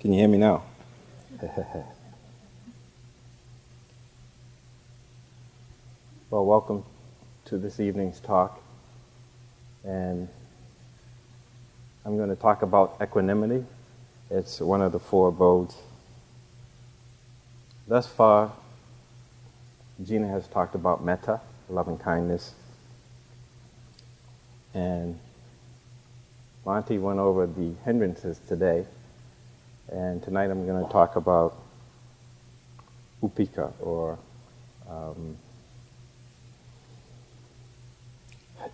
Can you hear me now? Well, welcome to this evening's talk. And I'm going to talk about equanimity. It's one of the four abodes. Thus far, Gina has talked about metta, loving kindness. And Monty went over the hindrances today. And tonight I'm going to talk about upeka, or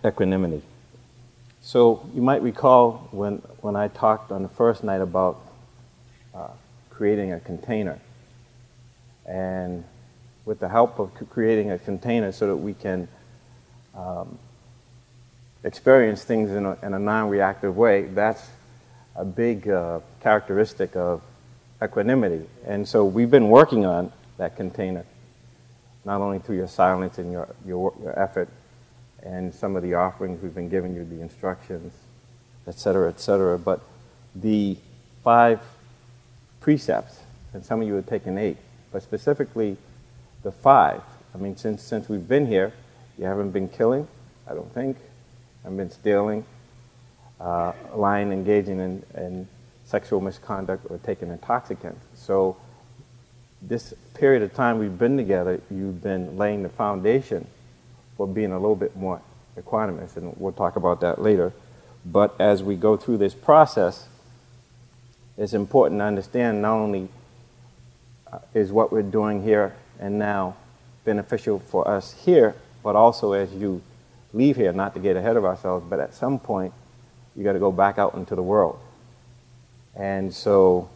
equanimity. So you might recall when I talked on the first night about creating a container, and with the help of creating a container so that we can experience things in a non-reactive way, that's a big characteristic of equanimity. And so we've been working on that container, not only through your silence and your effort, and some of the offerings we've been giving you, the instructions, et cetera, but the 5 precepts, and some of you have taken 8, but specifically the 5. I mean, since we've been here, you haven't been killing, I don't think, haven't been stealing, lying, engaging in sexual misconduct, or taking intoxicants. So this period of time we've been together, you've been laying the foundation for being a little bit more equanimous, and we'll talk about that later. But as we go through this process, it's important to understand not only is what we're doing here and now beneficial for us here, but also as you leave here, not to get ahead of ourselves, but at some point you got to go back out into the world. And so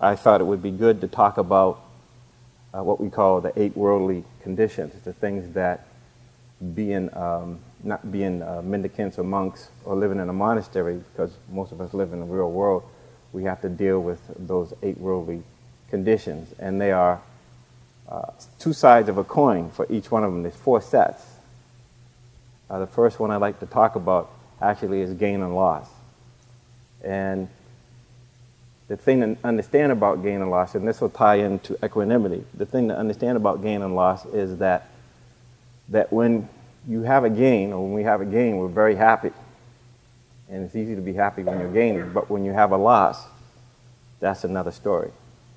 I thought it would be good to talk about what we call the 8 worldly conditions, the things that not being mendicants or monks or living in a monastery, because most of us live in the real world, we have to deal with those 8 worldly conditions. And they are 2 sides of a coin for each one of them. There's 4 sets. The first one I'd like to talk about actually is gain and loss. And the thing to understand about gain and loss, and this will tie into equanimity, the thing to understand about gain and loss is that when you have a gain, or when we have a gain, we're very happy. And it's easy to be happy when you're gaining, but when you have a loss, that's another story.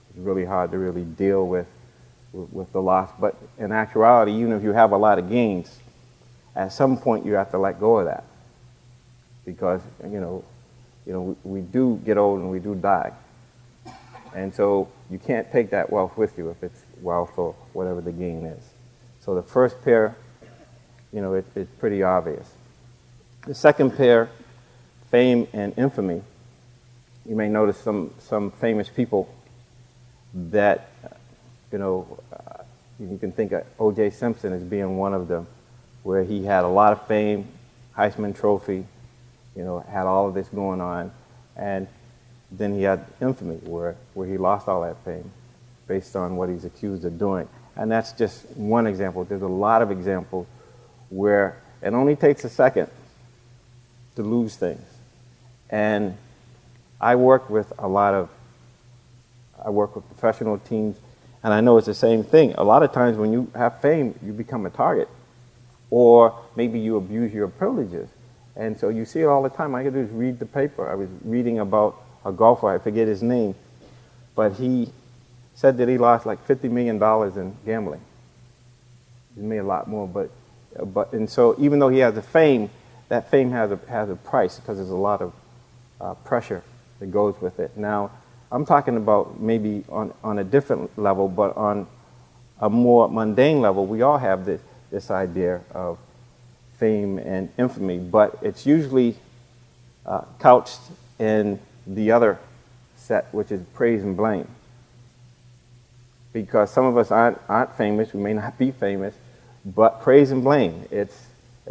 It's really hard to really deal with the loss. But in actuality, even if you have a lot of gains, at some point you have to let go of that. Because, we do get old and we do die. And so you can't take that wealth with you, if it's wealth or whatever the gain is. So the first pair, it's pretty obvious. The second pair, fame and infamy. You may notice some famous people that, you can think of OJ Simpson as being one of them, where he had a lot of fame, Heisman Trophy, had all of this going on, and then he had infamy, where he lost all that fame based on what he's accused of doing. And that's just one example. There's a lot of examples where it only takes a second to lose things. And I work with professional teams, and I know it's the same thing. A lot of times when you have fame, you become a target, or maybe you abuse your privileges. And so you see it all the time. I could just read the paper. I was reading about a golfer, I forget his name, but he said that he lost like $50 million in gambling. He made a lot more, but and so even though he has the fame, that fame has a price, because there's a lot of pressure that goes with it. Now, I'm talking about maybe on a different level, but on a more mundane level, we all have this idea of fame and infamy, but it's usually couched in the other set, which is praise and blame. Because some of us aren't famous, we may not be famous, but praise and blame, it's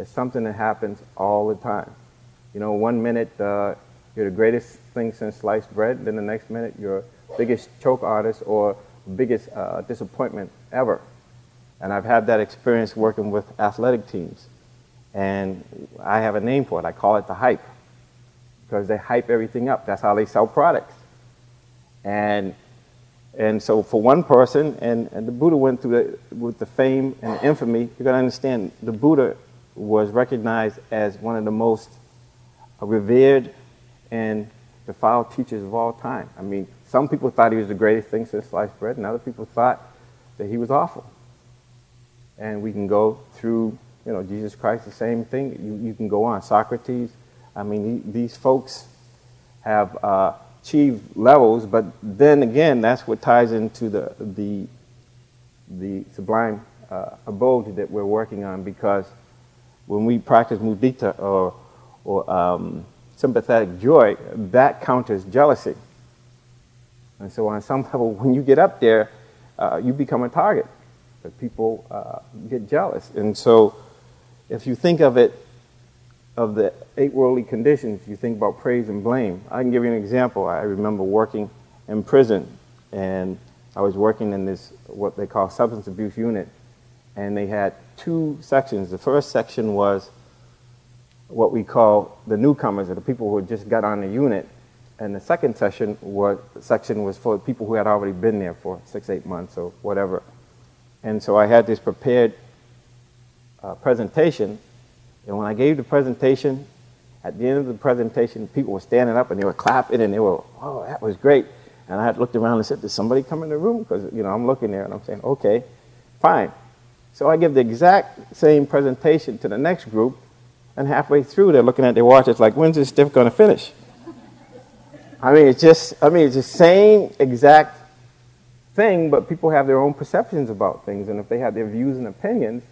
something that happens all the time. One minute you're the greatest thing since sliced bread, then the next minute you're biggest choke artist or biggest disappointment ever. And I've had that experience working with athletic teams, and I have a name for it. I call it the hype, because they hype everything up. That's how they sell products. And so for one person, and the Buddha went through the, with the fame and the infamy, you've got to understand, the Buddha was recognized as one of the most revered and defiled teachers of all time. I mean, some people thought he was the greatest thing since sliced bread, and other people thought that he was awful. And we can go through, you know, Jesus Christ, the same thing. You can go on. Socrates, I mean, these folks have... achieve levels, but then again, that's what ties into the sublime abode that we're working on. Because when we practice mudita or sympathetic joy, that counters jealousy. And so, on some level, when you get up there, you become a target. But people get jealous, and so if you think of it. Of the eight worldly conditions, you think about praise and blame. I can give you an example. I remember working in prison, and I was working in this, what they call substance abuse unit, and they had two sections. The first section was what we call the newcomers, or the people who had just got on the unit, and the second section was for people who had already been there for 6-8 months or whatever. And so I had this prepared presentation. And when I gave the presentation, at the end of the presentation, people were standing up and they were clapping and they were, "Oh, that was great." And I had looked around and said, "Did somebody come in the room?" Because, you know, I'm looking there and I'm saying, "Okay, fine." So I give the exact same presentation to the next group, and halfway through they're looking at their watches like, "When's this stuff going to finish?" I mean, it's the same exact thing, but people have their own perceptions about things, and if they have their views and opinions,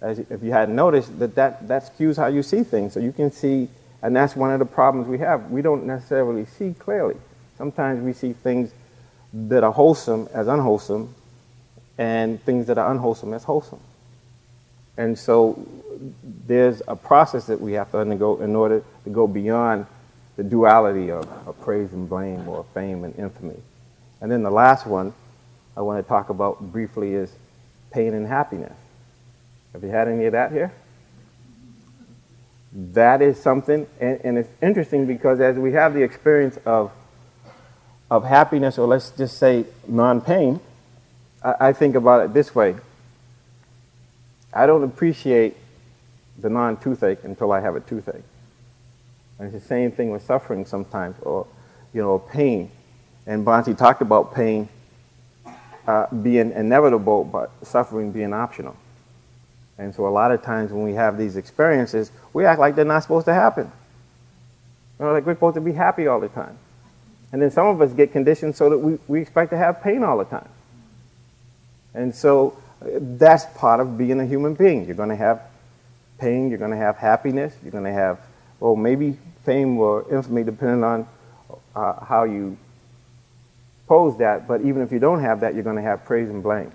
as if you hadn't noticed, that skews how you see things. So you can see, and that's one of the problems we have. We don't necessarily see clearly. Sometimes we see things that are wholesome as unwholesome, and things that are unwholesome as wholesome. And so there's a process that we have to undergo in order to go beyond the duality of praise and blame, or fame and infamy. And then the last one I want to talk about briefly is pain and happiness. Have you had any of that here? That is something, and it's interesting because as we have the experience of happiness, or let's just say non-pain, I think about it this way. I don't appreciate the non-toothache until I have a toothache. And it's the same thing with suffering sometimes, or, you know, pain. And Bhante talked about pain being inevitable, but suffering being optional. And so a lot of times when we have these experiences, we act like they're not supposed to happen. You know, like we're supposed to be happy all the time. And then some of us get conditioned so that we expect to have pain all the time. And so that's part of being a human being. You're going to have pain, you're going to have happiness, you're going to have, well, maybe fame or infamy, depending on how you pose that. But even if you don't have that, you're going to have praise and blame.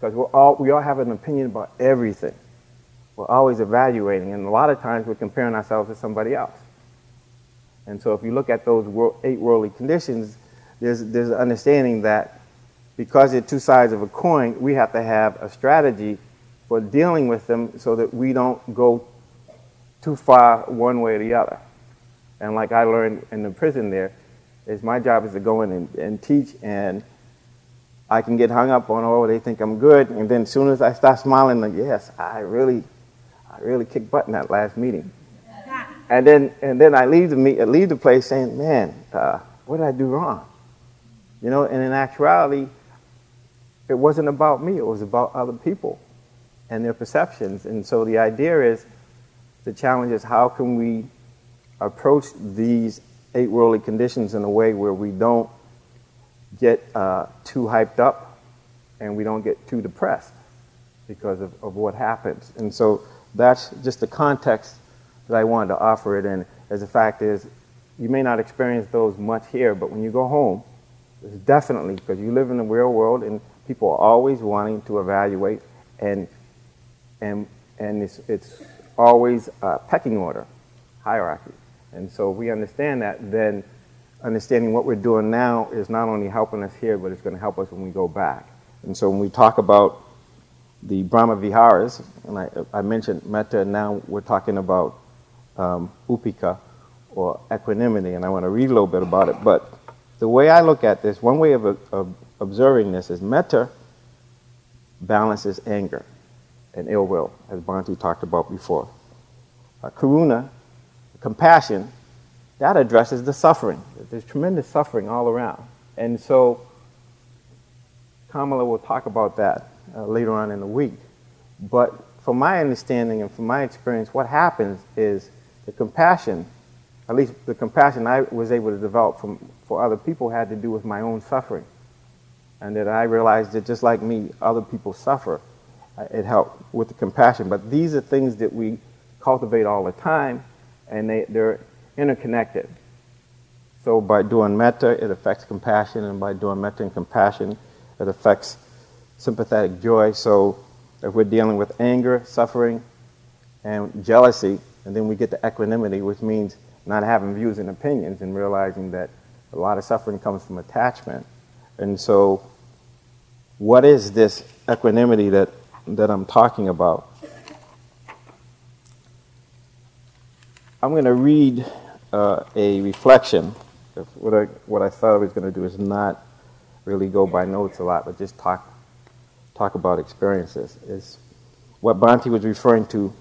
Because we all have an opinion about everything. We're always evaluating, and a lot of times we're comparing ourselves to somebody else. And so if you look at those eight worldly conditions, there's an understanding that because they're two sides of a coin, we have to have a strategy for dealing with them so that we don't go too far one way or the other. And like I learned in the prison there, is my job is to go in and teach, and I can get hung up on, oh, they think I'm good, and then as soon as I start smiling, like, yes, I really kicked butt in that last meeting. And then I leave the place saying, man, what did I do wrong? You know, and in actuality, it wasn't about me, it was about other people and their perceptions. And so the idea is, the challenge is, how can we approach these eight worldly conditions in a way where we don't get too hyped up, and we don't get too depressed because of what happens. And so that's just the context that I wanted to offer it in, as the fact is, you may not experience those much here, but when you go home, it's definitely, because you live in the real world, and people are always wanting to evaluate, and it's always a pecking order, hierarchy. And so if we understand that, then understanding what we're doing now is not only helping us here, but it's going to help us when we go back. And so when we talk about the Brahma Viharas, and I mentioned metta, and now we're talking about upeka, or equanimity, and I want to read a little bit about it. But the way I look at this, one way of observing this is metta balances anger and ill will, as Bhante talked about before. Karuna, compassion, that addresses the suffering. There's tremendous suffering all around. And so Kamala will talk about that later on in the week. But from my understanding and from my experience, what happens is the compassion, at least the compassion I was able to develop for other people, had to do with my own suffering. And that I realized that just like me, other people suffer. It helped with the compassion. But these are things that we cultivate all the time, and they're interconnected. So by doing metta, it affects compassion, and by doing metta and compassion, it affects sympathetic joy. So if we're dealing with anger, suffering, and jealousy, and then we get to equanimity, which means not having views and opinions and realizing that a lot of suffering comes from attachment. And so what is this equanimity that I'm talking about? I'm going to read a reflection. What I thought I was going to do is not really go by notes a lot, but just talk about experiences. Is what Bhante was referring to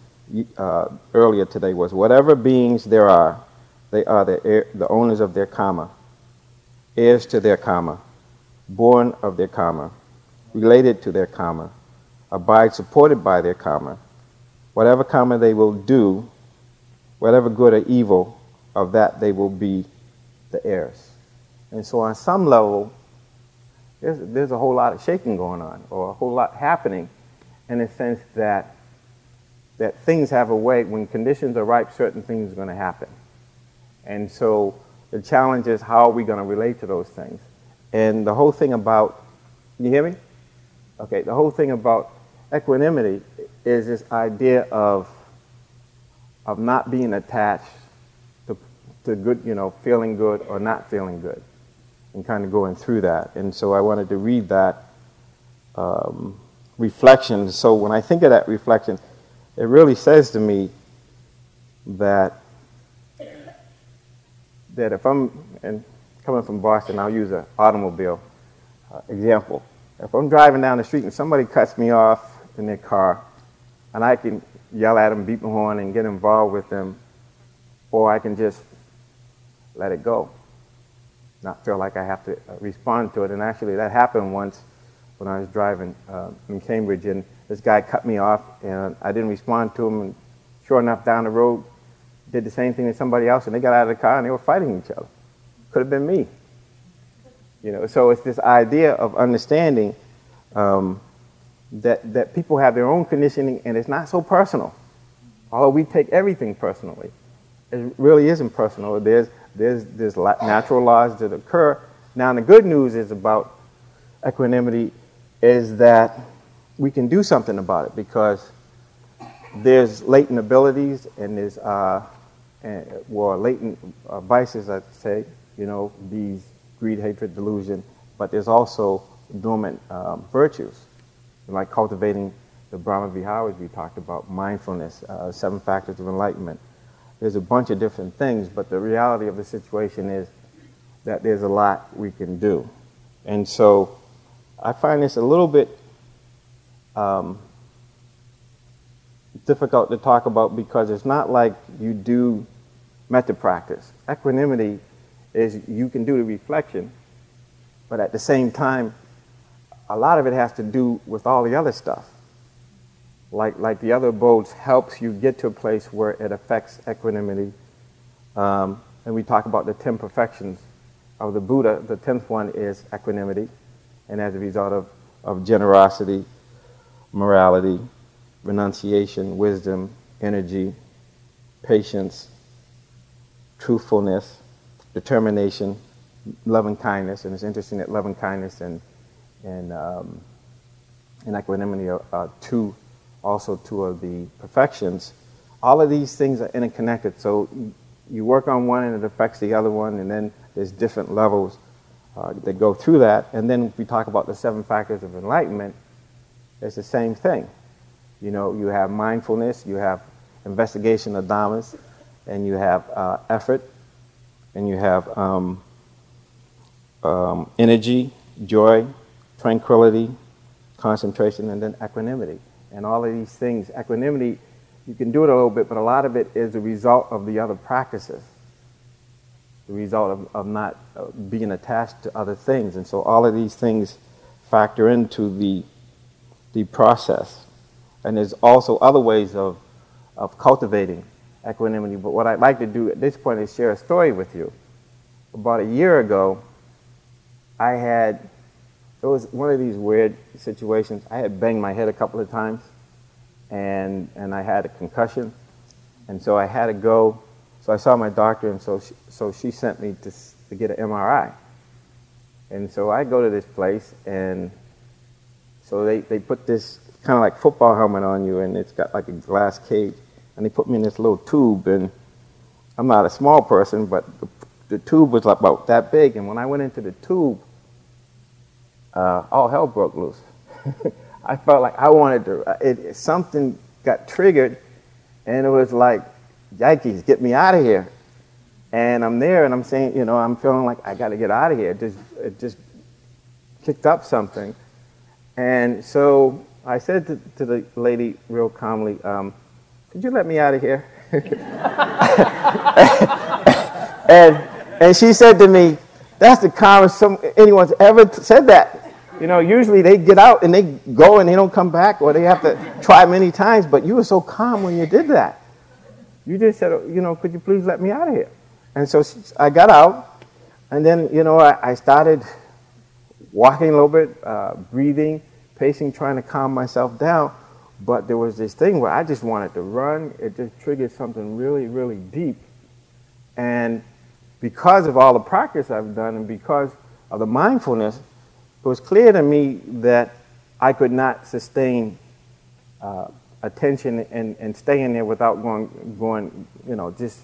earlier today was, whatever beings there are, they are the owners of their karma, heirs to their karma, born of their karma, related to their karma, abide supported by their karma. Whatever karma they will do, whatever good or evil of that, they will be the heirs. And so on some level, there's a whole lot of shaking going on, or a whole lot happening, in a sense that things have a way, when conditions are ripe, certain things are going to happen. And so the challenge is, how are we going to relate to those things? And the whole thing about, can you hear me? Okay, the whole thing about equanimity is this idea of not being attached to good, feeling good or not feeling good, and kind of going through that. And so I wanted to read that reflection. So when I think of that reflection, it really says to me that if I'm, and coming from Boston, I'll use an automobile example. If I'm driving down the street and somebody cuts me off in their car, and I can yell at them, beat my horn, and get involved with them, or I can just let it go, not feel like I have to respond to it. And actually, that happened once when I was driving in Cambridge, and this guy cut me off, and I didn't respond to him, and sure enough, down the road, did the same thing to somebody else, and they got out of the car, and they were fighting each other. Could have been me. So it's this idea of understanding that people have their own conditioning, and it's not so personal. Although we take everything personally, it really isn't personal. There's natural laws that occur. Now, the good news is about equanimity is that we can do something about it, because there's latent abilities and there's latent vices, I'd say, these greed, hatred, delusion, but there's also dormant virtues, like cultivating the Brahma Viharas we talked about, mindfulness, 7 factors of enlightenment. There's a bunch of different things, but the reality of the situation is that there's a lot we can do. And so I find this a little bit difficult to talk about, because it's not like you do metta practice. Equanimity is, you can do the reflection, but at the same time, a lot of it has to do with all the other stuff. Like the other abodes helps you get to a place where it affects equanimity. And we talk about the 10 perfections of the Buddha. The 10th one is equanimity, and as a result of generosity, morality, renunciation, wisdom, energy, patience, truthfulness, determination, loving kindness. And it's interesting that loving kindness and equanimity are two of the perfections. All of these things are interconnected, so you work on one and it affects the other one, and then there's different levels that go through that. And then if we talk about the 7 factors of enlightenment, it's the same thing. You have mindfulness, you have investigation of dhammas, and you have effort, and you have energy, joy, tranquility, concentration, and then equanimity. And all of these things, equanimity, you can do it a little bit, but a lot of it is a result of the other practices, the result of not being attached to other things. And so all of these things factor into the process. And there's also other ways of cultivating equanimity. But what I'd like to do at this point is share a story with you. About a year ago, it was one of these weird situations. I had banged my head a couple of times, and I had a concussion. And so I had to go. So I saw my doctor, and so she sent me to get an MRI. And so I go to this place, and so they put this kind of like football helmet on you, and it's got like a glass cage. And they put me in this little tube, and I'm not a small person, but the tube was about that big. And when I went into the tube, all hell broke loose. I felt like I wanted to, something got triggered, and it was like, yikes, get me out of here. And I'm there, and I'm saying, you know, I'm feeling like I got to get out of here. It just kicked up something. And so I said to the lady real calmly, could you let me out of here? and she said to me, that's the calmest anyone's ever said that. You know, usually they get out and they go and they don't come back, or they have to try many times, but you were so calm when you did that. You just said, you know, could you please let me out of here? And so I got out, and then, you know, I started walking a little bit, breathing, pacing, trying to calm myself down. But there was this thing where I just wanted to run. It just triggered something really, really deep. And because of all the practice I've done and because of the mindfulness, it was clear to me that I could not sustain attention and staying there without going, you know, just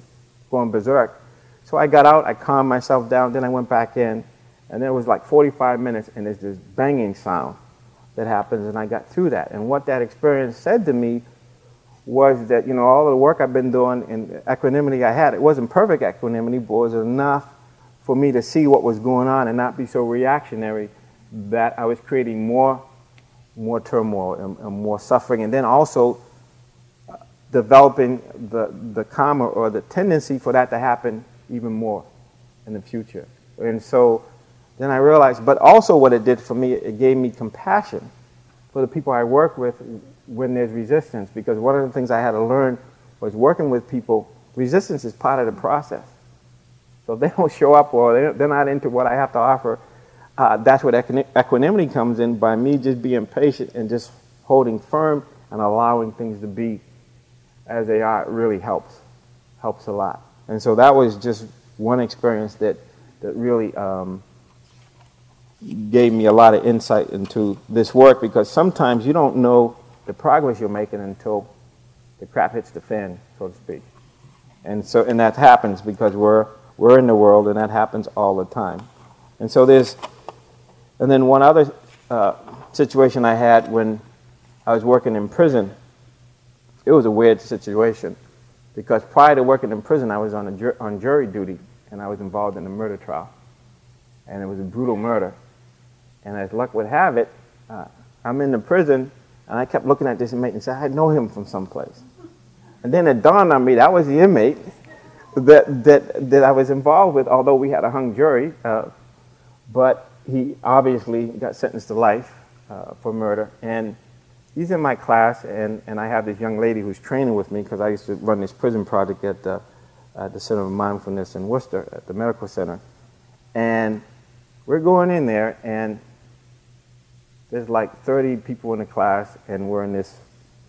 going berserk. So I got out, I calmed myself down, then I went back in, and then it was like 45 minutes, and there's this banging sound that happens, and I got through that. And what that experience said to me was that, you know, all of the work I've been doing and equanimity I had, it wasn't perfect equanimity, but it was enough for me to see what was going on and not be so reactionary that I was creating more turmoil and more suffering, and then also developing the karma or the tendency for that to happen even more in the future. And so then I realized, but also what it did for me, it gave me compassion for the people I work with when there's resistance, because one of the things I had to learn was working with people, resistance is part of the process. So if they don't show up or they're not into what I have to offer, that's what equanimity comes in, by me just being patient and just holding firm and allowing things to be as they are. It really helps a lot. And so that was just one experience that really gave me a lot of insight into this work, because sometimes you don't know the progress you're making until the crap hits the fan, so to speak. And that happens because we're in the world, and that happens all the time. And so and then one other situation I had when I was working in prison, it was a weird situation, because prior to working in prison, I was on jury duty, and I was involved in a murder trial, and it was a brutal murder. And as luck would have it, I'm in the prison, and I kept looking at this inmate and said, I know him from someplace. And then it dawned on me, that was the inmate that I was involved with, although we had a hung jury, but he obviously got sentenced to life for murder. And he's in my class, and I have this young lady who's training with me, because I used to run this prison project at the Center of Mindfulness in Worcester, at the medical center. And we're going in there, and there's like 30 people in the class, and we're in this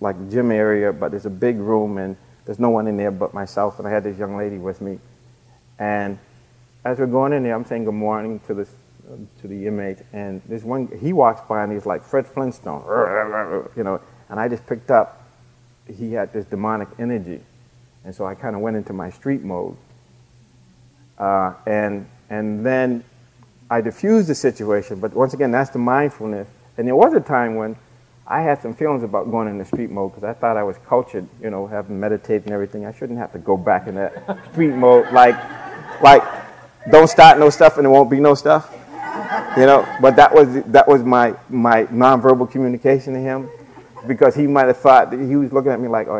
like gym area, but there's a big room, and there's no one in there but myself, and I had this young lady with me. And as we're going in there, I'm saying good morning to the inmate, and this one, he walks by, and he's like Fred Flintstone, you know, and I just picked up, he had this demonic energy, and so I kind of went into my street mode, and then I diffused the situation. But once again, that's the mindfulness. And there was a time when I had some feelings about going into street mode, because I thought I was cultured, you know, having meditated and everything. I shouldn't have to go back in that street mode, like don't start no stuff and there won't be no stuff. You know, but that was my nonverbal communication to him, because he might have thought that he was looking at me like, oh,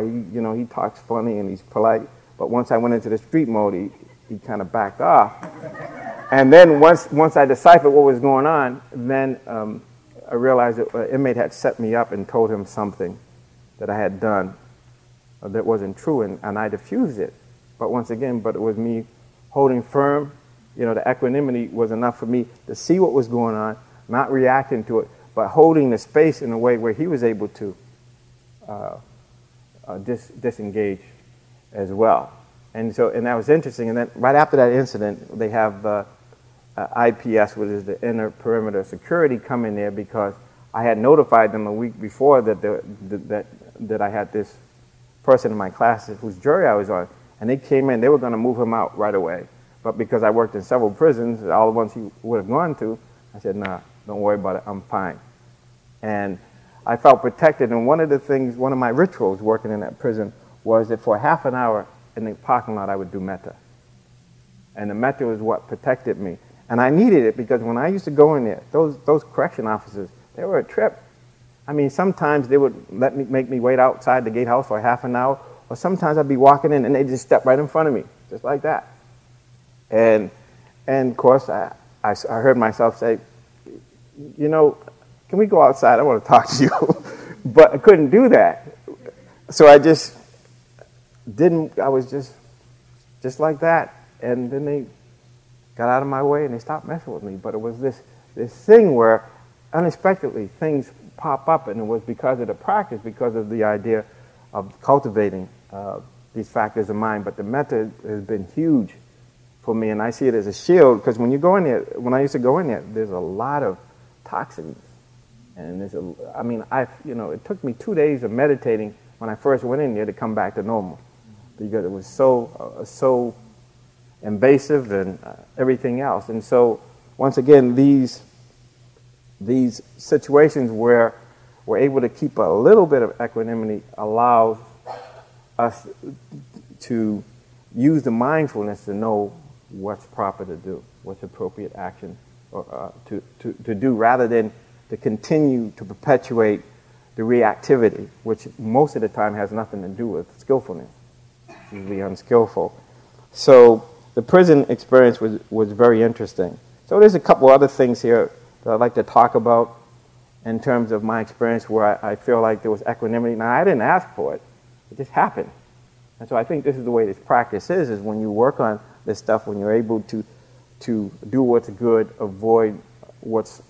he talks funny and he's polite. But once I went into the street mode, he kind of backed off. And then once I deciphered what was going on, then I realized that an inmate had set me up and told him something that I had done that wasn't true, and I diffused it. But once again, it was me holding firm. You know, the equanimity was enough for me to see what was going on, not reacting to it, but holding the space in a way where he was able to disengage as well. And that was interesting. And then right after that incident, they have IPS, which is the inner perimeter security, come in there, because I had notified them a week before that I had this person in my class whose jury I was on, and they came in. They were going to move him out right away, but because I worked in several prisons, all the ones he would have gone to, I said, "Nah, don't worry about it. I'm fine." And I felt protected. And one of my rituals working in that prison was that for half an hour in the parking lot, I would do metta. And the metta was what protected me. And I needed it, because when I used to go in there, those correction officers, they were a trip. I mean, sometimes they would make me wait outside the gatehouse for half an hour, or sometimes I'd be walking in and they'd just step right in front of me, just like that. And of course, I heard myself say, you know, can we go outside? I want to talk to you. But I couldn't do that. So I just didn't, I was just like that. And then they got out of my way and they stopped messing with me. But it was this thing where unexpectedly things pop up, and it was because of the practice, because of the idea of cultivating these factors of mind. But the metta has been huge for me, and I see it as a shield, because when I used to go in there, there's a lot of toxins. And it took me 2 days of meditating when I first went in there to come back to normal, because it was so invasive and everything else. And so once again, these situations where we're able to keep a little bit of equanimity allows us to use the mindfulness to know what's proper to do, what's appropriate action to do, rather than to continue to perpetuate the reactivity, which most of the time has nothing to do with skillfulness. It's usually unskillful. So the prison experience was very interesting. So there's a couple other things here that I'd like to talk about in terms of my experience where I feel like there was equanimity. Now, I didn't ask for it. It just happened. And so I think this is the way this practice is when you work on this stuff, when you're able to do what's good, avoid what's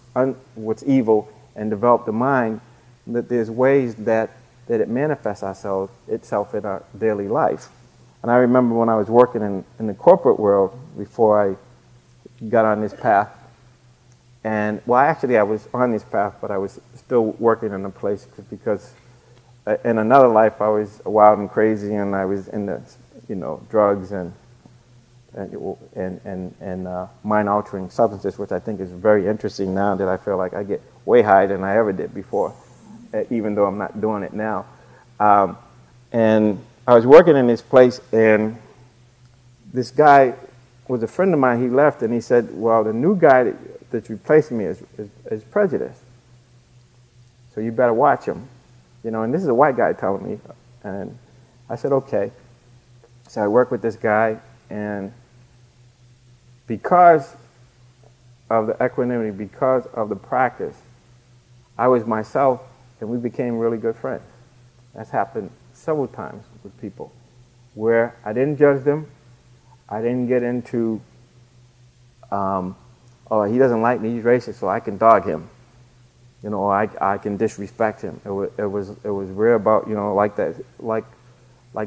evil, and develop the mind, that there's ways that it manifests itself in our daily life. And I remember when I was working in the corporate world before I got on this path, I was on this path, but I was still working in a place because in another life I was wild and crazy, and I was in the drugs and mind-altering substances, which I think is very interesting now that I feel like I get way higher than I ever did before, even though I'm not doing it now. And I was working in this place, and this guy was a friend of mine. He left, and he said, well, the new guy that's replacing me is prejudiced, so you better watch him. And this is a white guy telling me. And I said, okay. So I worked with this guy, and because of the equanimity, because of the practice, I was myself, and we became really good friends. That's happened several times with people where I didn't judge them. I didn't get into, he doesn't like me, he's racist, so I can dog him. I can disrespect him. It was rare about, like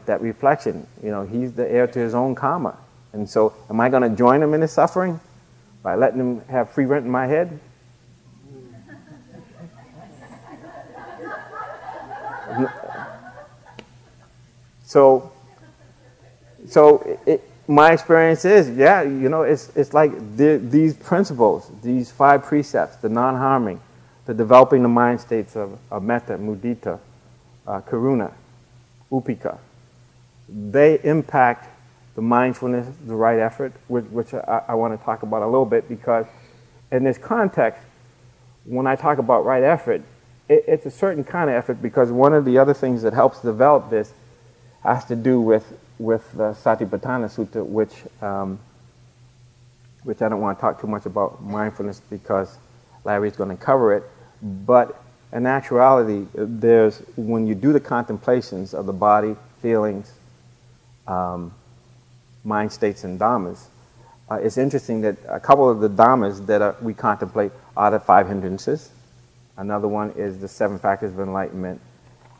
that reflection. He's the heir to his own karma. And so am I going to join him in his suffering by letting him have free rent in my head? So my experience is, it's like these principles, these 5 precepts, the non-harming, the developing the mind states of metta, mudita, karuna, upika. They impact the mindfulness, the right effort, which I want to talk about a little bit, because in this context, when I talk about right effort, it's a certain kind of effort, because one of the other things that helps develop this has to do with the Satipatthana Sutta, which I don't want to talk too much about mindfulness because Larry's going to cover it. But in actuality, there's, when you do the contemplations of the body, feelings, mind states, and dhammas, it's interesting that a couple of the dhammas that we contemplate are the five hindrances. Another one is the seven factors of enlightenment,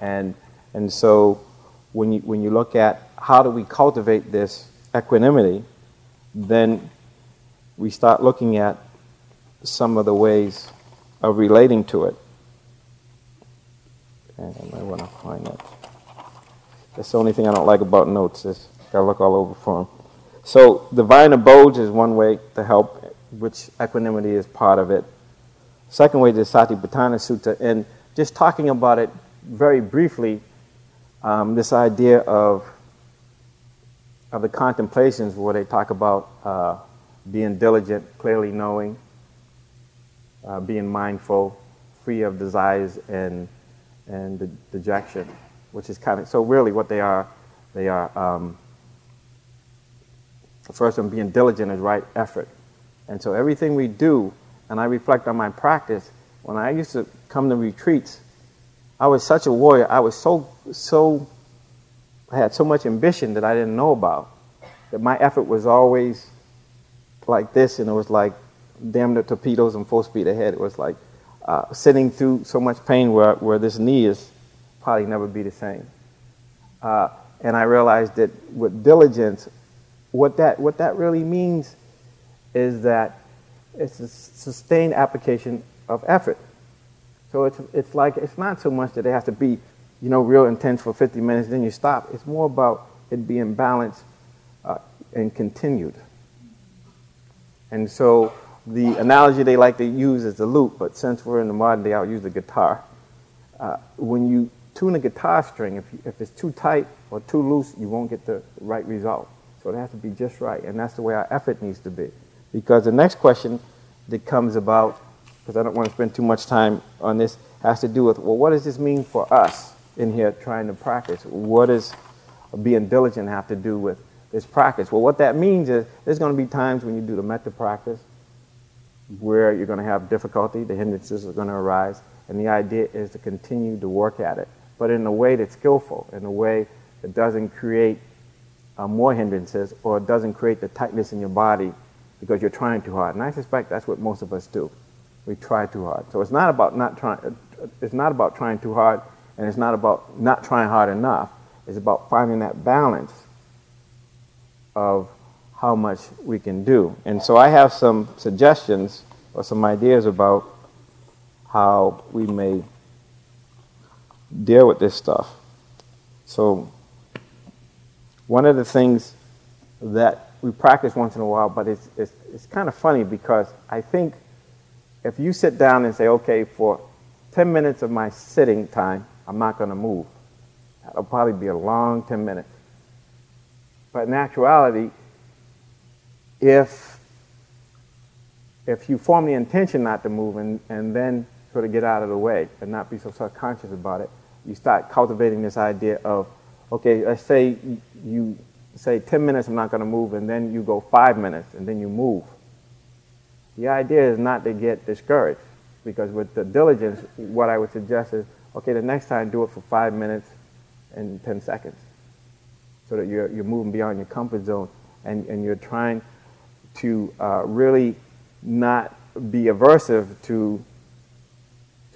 and so when you look at how do we cultivate this equanimity, then we start looking at some of the ways of relating to it. And I want to find that. That's the only thing I don't like about notes, is gotta look all over for them. So divine abodes is one way to help, which equanimity is part of it. Second way is Satipatthana Sutta, and just talking about it very briefly, this idea of the contemplations where they talk about being diligent, clearly knowing, being mindful, free of desires and dejection, which is kind of, so really what they are. The first one, being diligent, is right effort, and so everything we do. And I reflect on my practice. When I used to come to retreats, I was such a warrior. I was so. I had so much ambition that I didn't know about. That my effort was always like this, and it was like damn the torpedoes and full speed ahead. It was like sitting through so much pain where this knee is probably never be the same. And I realized that with diligence, what that really means is that it's a sustained application of effort. So it's like, it's not so much that it has to be, real intense for 50 minutes, then you stop. It's more about it being balanced and continued. And so the analogy they like to use is the loop, but since we're in the modern day, I'll use the guitar. When you tune a guitar string, if it's too tight or too loose, you won't get the right result. So it has to be just right, and that's the way our effort needs to be. Because the next question that comes about, because I don't want to spend too much time on this, has to do with, well, what does this mean for us in here trying to practice? What does being diligent have to do with this practice? Well, what that means is there's going to be times when you do the metta practice where you're going to have difficulty, the hindrances are going to arise, and the idea is to continue to work at it, but in a way that's skillful, in a way that doesn't create more hindrances or doesn't create the tightness in your body because you're trying too hard. And I suspect that's what most of us do. We try too hard. So it's not about not trying, it's not about trying too hard, and it's not about not trying hard enough. It's about finding that balance of how much we can do. And so I have some suggestions or some ideas about how we may deal with this stuff. So one of the things that we practice once in a while, but it's kind of funny, because I think if you sit down and say, okay, for 10 minutes of my sitting time, I'm not going to move. That'll probably be a long 10 minutes. But in actuality, if you form the intention not to move and then sort of get out of the way and not be so self-conscious about it, you start cultivating this idea of, okay, let's say you say 10 minutes I'm not going to move, and then you go 5 minutes and then you move. The idea is not to get discouraged, because with the diligence, what I would suggest is, okay, the next time do it for 5 minutes and 10 seconds, so that you're moving beyond your comfort zone, and you're trying to really not be aversive to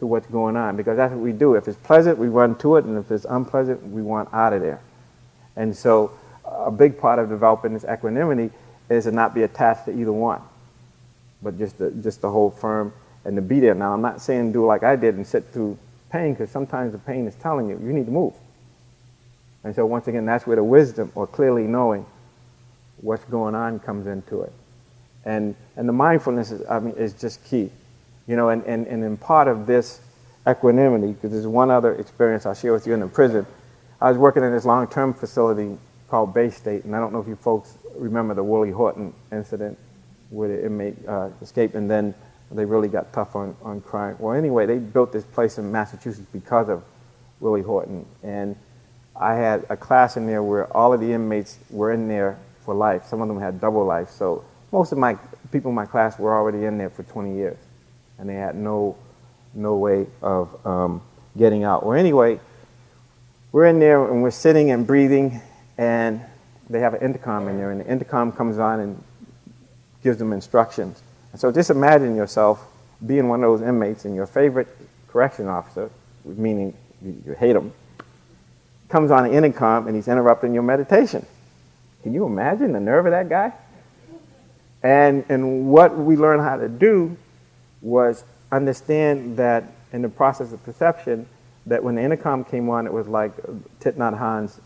what's going on, because that's what we do. If it's pleasant, we run to it, and if it's unpleasant, we want out of there. And so a big part of developing this equanimity is to not be attached to either one, but just to hold firm and to be there. Now, I'm not saying do like I did and sit through pain, because sometimes the pain is telling you need to move. And so once again, that's where the wisdom or clearly knowing what's going on comes into it. And the mindfulness is just key. And in part of this equanimity, because there's one other experience I'll share with you in the prison. I was working in this long-term facility called Bay State, and I don't know if you folks remember the Willie Horton incident where the inmate escaped, and then They really got tough on crime. Well, anyway, they built this place in Massachusetts because of Willie Horton. And I had a class in there where all of the inmates were in there for life. Some of them had double life. So most of my people in my class were already in there for 20 years. And they had no way of getting out. Well, anyway, we're in there and we're sitting and breathing. And they have an intercom in there. And the intercom comes on and gives them instructions. So just imagine yourself being one of those inmates and your favorite correction officer, meaning you hate him, comes on the intercom and he's interrupting your meditation. Can you imagine the nerve of that guy? And what we learned how to do was understand that in the process of perception, that when the intercom came on, it was like Thich Nhat Hanh's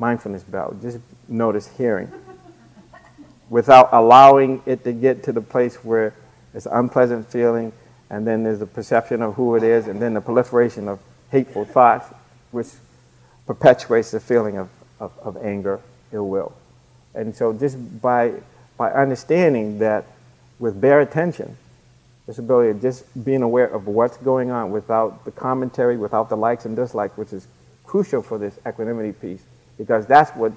mindfulness bell. Just notice hearing, without allowing it to get to the place where it's an unpleasant feeling, and then there's the perception of who it is, and then the proliferation of hateful thoughts, which perpetuates the feeling of anger, ill will. And so just by understanding that with bare attention, this ability of just being aware of what's going on without the commentary, without the likes and dislikes, which is crucial for this equanimity piece, because that's what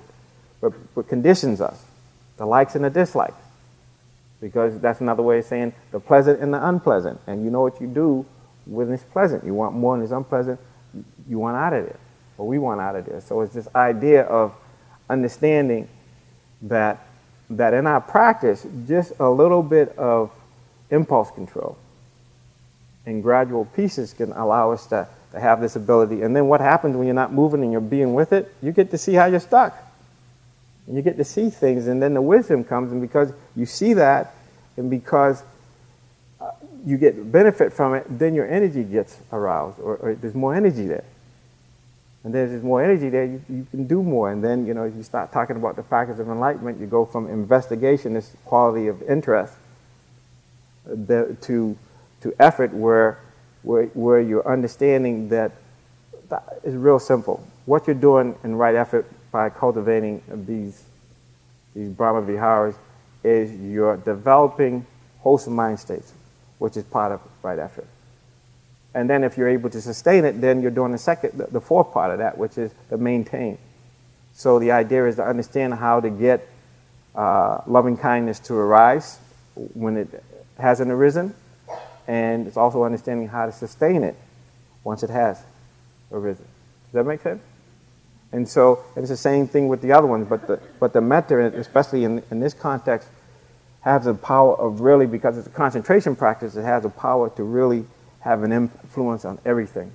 conditions us. The likes and the dislikes, because that's another way of saying the pleasant and the unpleasant. And you know what you do when it's pleasant. You want more when it's unpleasant. You want out of there, or we want out of there. So it's this idea of understanding that in our practice, just a little bit of impulse control and gradual pieces can allow us to have this ability. And then what happens when you're not moving and you're being with it? You get to see how you're stuck. You get to see things, and then the wisdom comes, and because you see that, and because you get benefit from it, then your energy gets aroused, or there's more energy there. And then there's more energy there, you can do more. And then, if you start talking about the factors of enlightenment, you go from investigation, this quality of interest, to effort, where you're understanding that is real simple. What you're doing in right effort, by cultivating these Brahma Viharas, is you're developing wholesome mind states, which is part of right effort. And then if you're able to sustain it, then you're doing the fourth part of that, which is the maintain. So the idea is to understand how to get loving kindness to arise when it hasn't arisen, and it's also understanding how to sustain it once it has arisen. Does that make sense? And so it's the same thing with the other ones, but the metta, especially in this context, has the power of really, because it's a concentration practice, it has the power to really have an influence on everything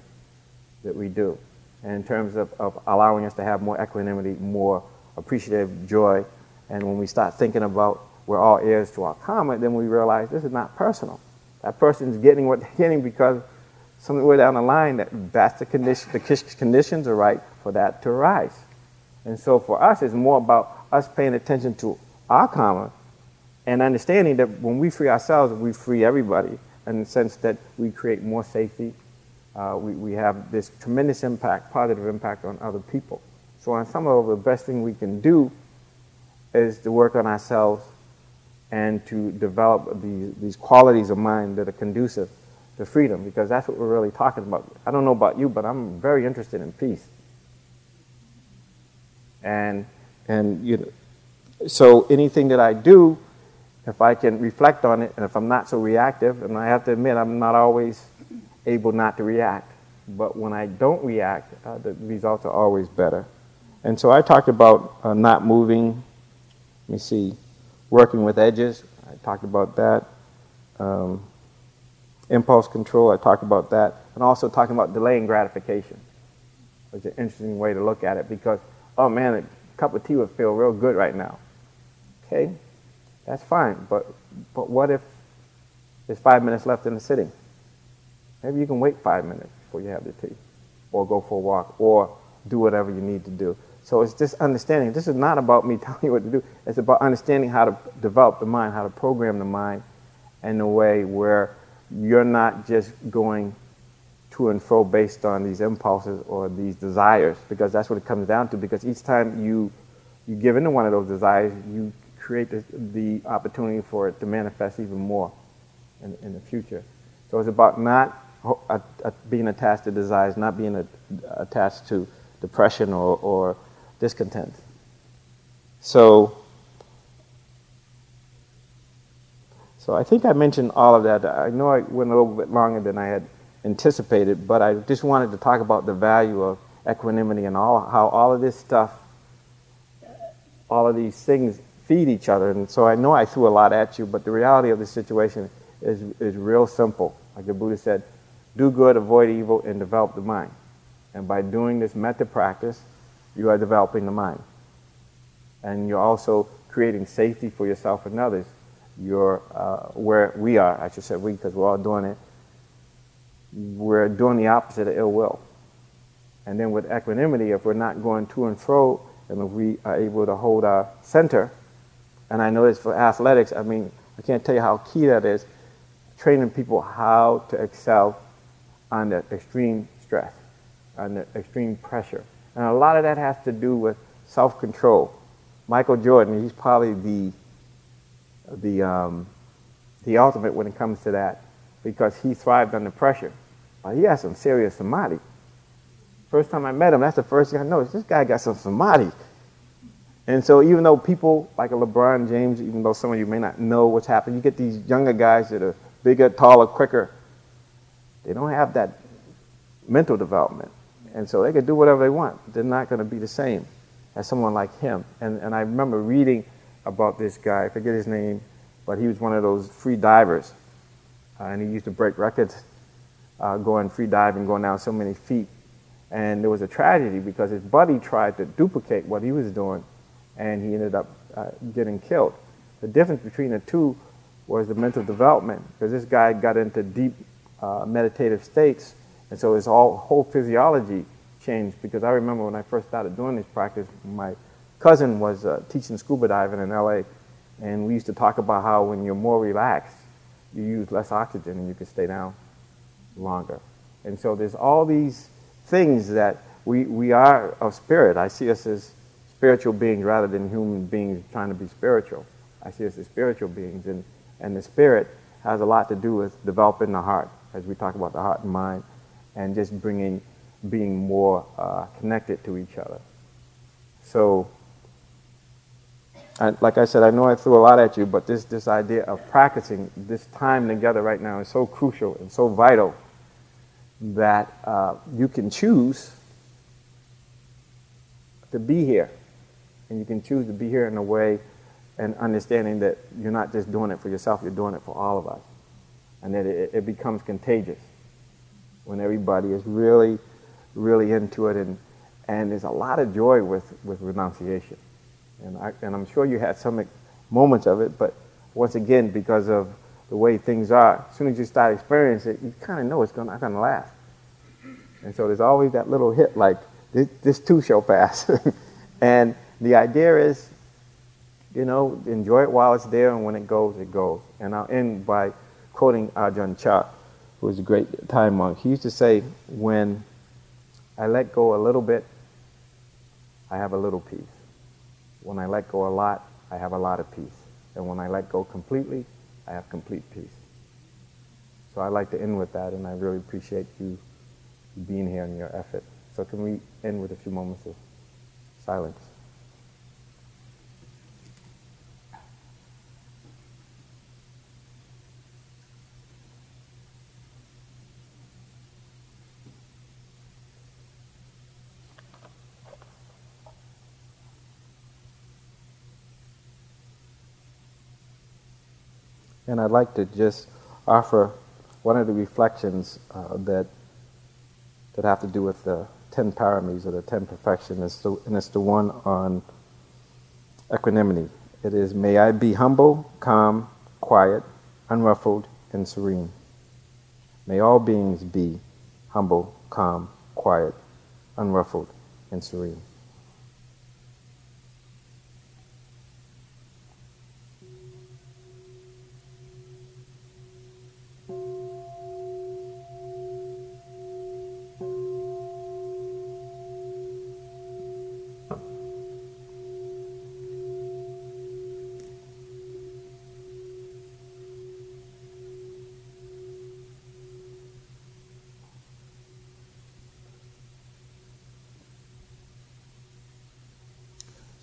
that we do, and in terms of allowing us to have more equanimity, more appreciative joy. And when we start thinking about we're all heirs to our karma, then we realize this is not personal. That person's getting what they're getting because somewhere down the line, that's the conditions are right for that to arise. And so for us, it's more about us paying attention to our karma and understanding that when we free ourselves, we free everybody, in the sense that we create more safety. We have this tremendous impact, positive impact on other people. So on some level, the best thing we can do is to work on ourselves and to develop these qualities of mind that are conducive to freedom, because that's what we're really talking about. I don't know about you, but I'm very interested in peace. And so anything that I do, if I can reflect on it, and if I'm not so reactive, and I have to admit I'm not always able not to react, but when I don't react, the results are always better. And so I talked about not moving, working with edges, I talked about that. Impulse control, I talk about that, and also talking about delaying gratification, which is an interesting way to look at it, because, oh man, a cup of tea would feel real good right now. Okay, that's fine, but what if there's 5 minutes left in the sitting? Maybe you can wait 5 minutes before you have the tea, or go for a walk, or do whatever you need to do. So it's just understanding. This is not about me telling you what to do. It's about understanding how to develop the mind, how to program the mind in a way where you're not just going to and fro based on these impulses or these desires, because that's what it comes down to, because each time you give in to one of those desires, you create the opportunity for it to manifest even more in the future. So it's about not being attached to desires, not being attached to depression or discontent. So I think I mentioned all of that. I know I went a little bit longer than I had anticipated, but I just wanted to talk about the value of equanimity and how all of this stuff, all of these things feed each other. And so I know I threw a lot at you, but the reality of the situation is real simple. Like the Buddha said, do good, avoid evil, and develop the mind. And by doing this metta practice, you are developing the mind. And you're also creating safety for yourself and others. You're where we are, I should say we, because we're all doing it. We're doing the opposite of ill will. And then with equanimity, if we're not going to and fro, and if we are able to hold our center, and I know this for athletics, I mean, I can't tell you how key that is, training people how to excel under extreme stress, under extreme pressure. And a lot of that has to do with self-control. Michael Jordan, he's probably the ultimate when it comes to that, because he thrived under pressure. He had some serious samadhi. First time I met him, that's the first thing I noticed. This guy got some samadhi. And so even though people like a LeBron James, even though some of you may not know what's happened, you get these younger guys that are bigger, taller, quicker. They don't have that mental development. And so they can do whatever they want. They're not going to be the same as someone like him. And I remember reading about this guy, I forget his name, but he was one of those free divers. And he used to break records going free diving, going down so many feet. And there was a tragedy because his buddy tried to duplicate what he was doing, and he ended up getting killed. The difference between the two was the mental development, because this guy got into deep meditative states, and so his whole physiology changed. Because I remember when I first started doing this practice, my cousin was teaching scuba diving in LA, and we used to talk about how when you're more relaxed, you use less oxygen and you can stay down longer. And so there's all these things that we are of spirit. I see us as spiritual beings rather than human beings trying to be spiritual. I see us as spiritual beings, and the spirit has a lot to do with developing the heart, as we talk about the heart and mind, and just being more connected to each other. So, like I said, I know I threw a lot at you, but this idea of practicing this time together right now is so crucial and so vital that you can choose to be here. And you can choose to be here in a way and understanding that you're not just doing it for yourself, you're doing it for all of us. And that it becomes contagious when everybody is really, really into it. And there's a lot of joy with renunciation. And I'm sure you had some moments of it, but once again, because of the way things are, as soon as you start experiencing it, you kind of know it's not going to last. And so there's always that little hit like, this too shall pass. And the idea is, enjoy it while it's there, and when it goes, it goes. And I'll end by quoting Ajahn Chah, who was a great Thai monk. He used to say, when I let go a little bit, I have a little peace. When I let go a lot, I have a lot of peace. And when I let go completely, I have complete peace. So I'd like to end with that, and I really appreciate you being here and your effort. So can we end with a few moments of silence? And I'd like to just offer one of the reflections that have to do with the 10 paramis or the 10 perfections, and it's the one on equanimity. It is, may I be humble, calm, quiet, unruffled, and serene. May all beings be humble, calm, quiet, unruffled, and serene.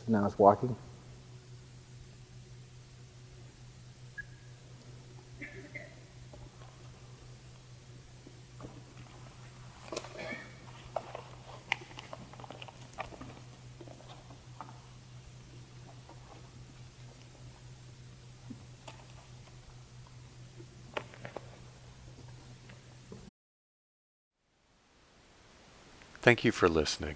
and I was walking. Thank you for listening.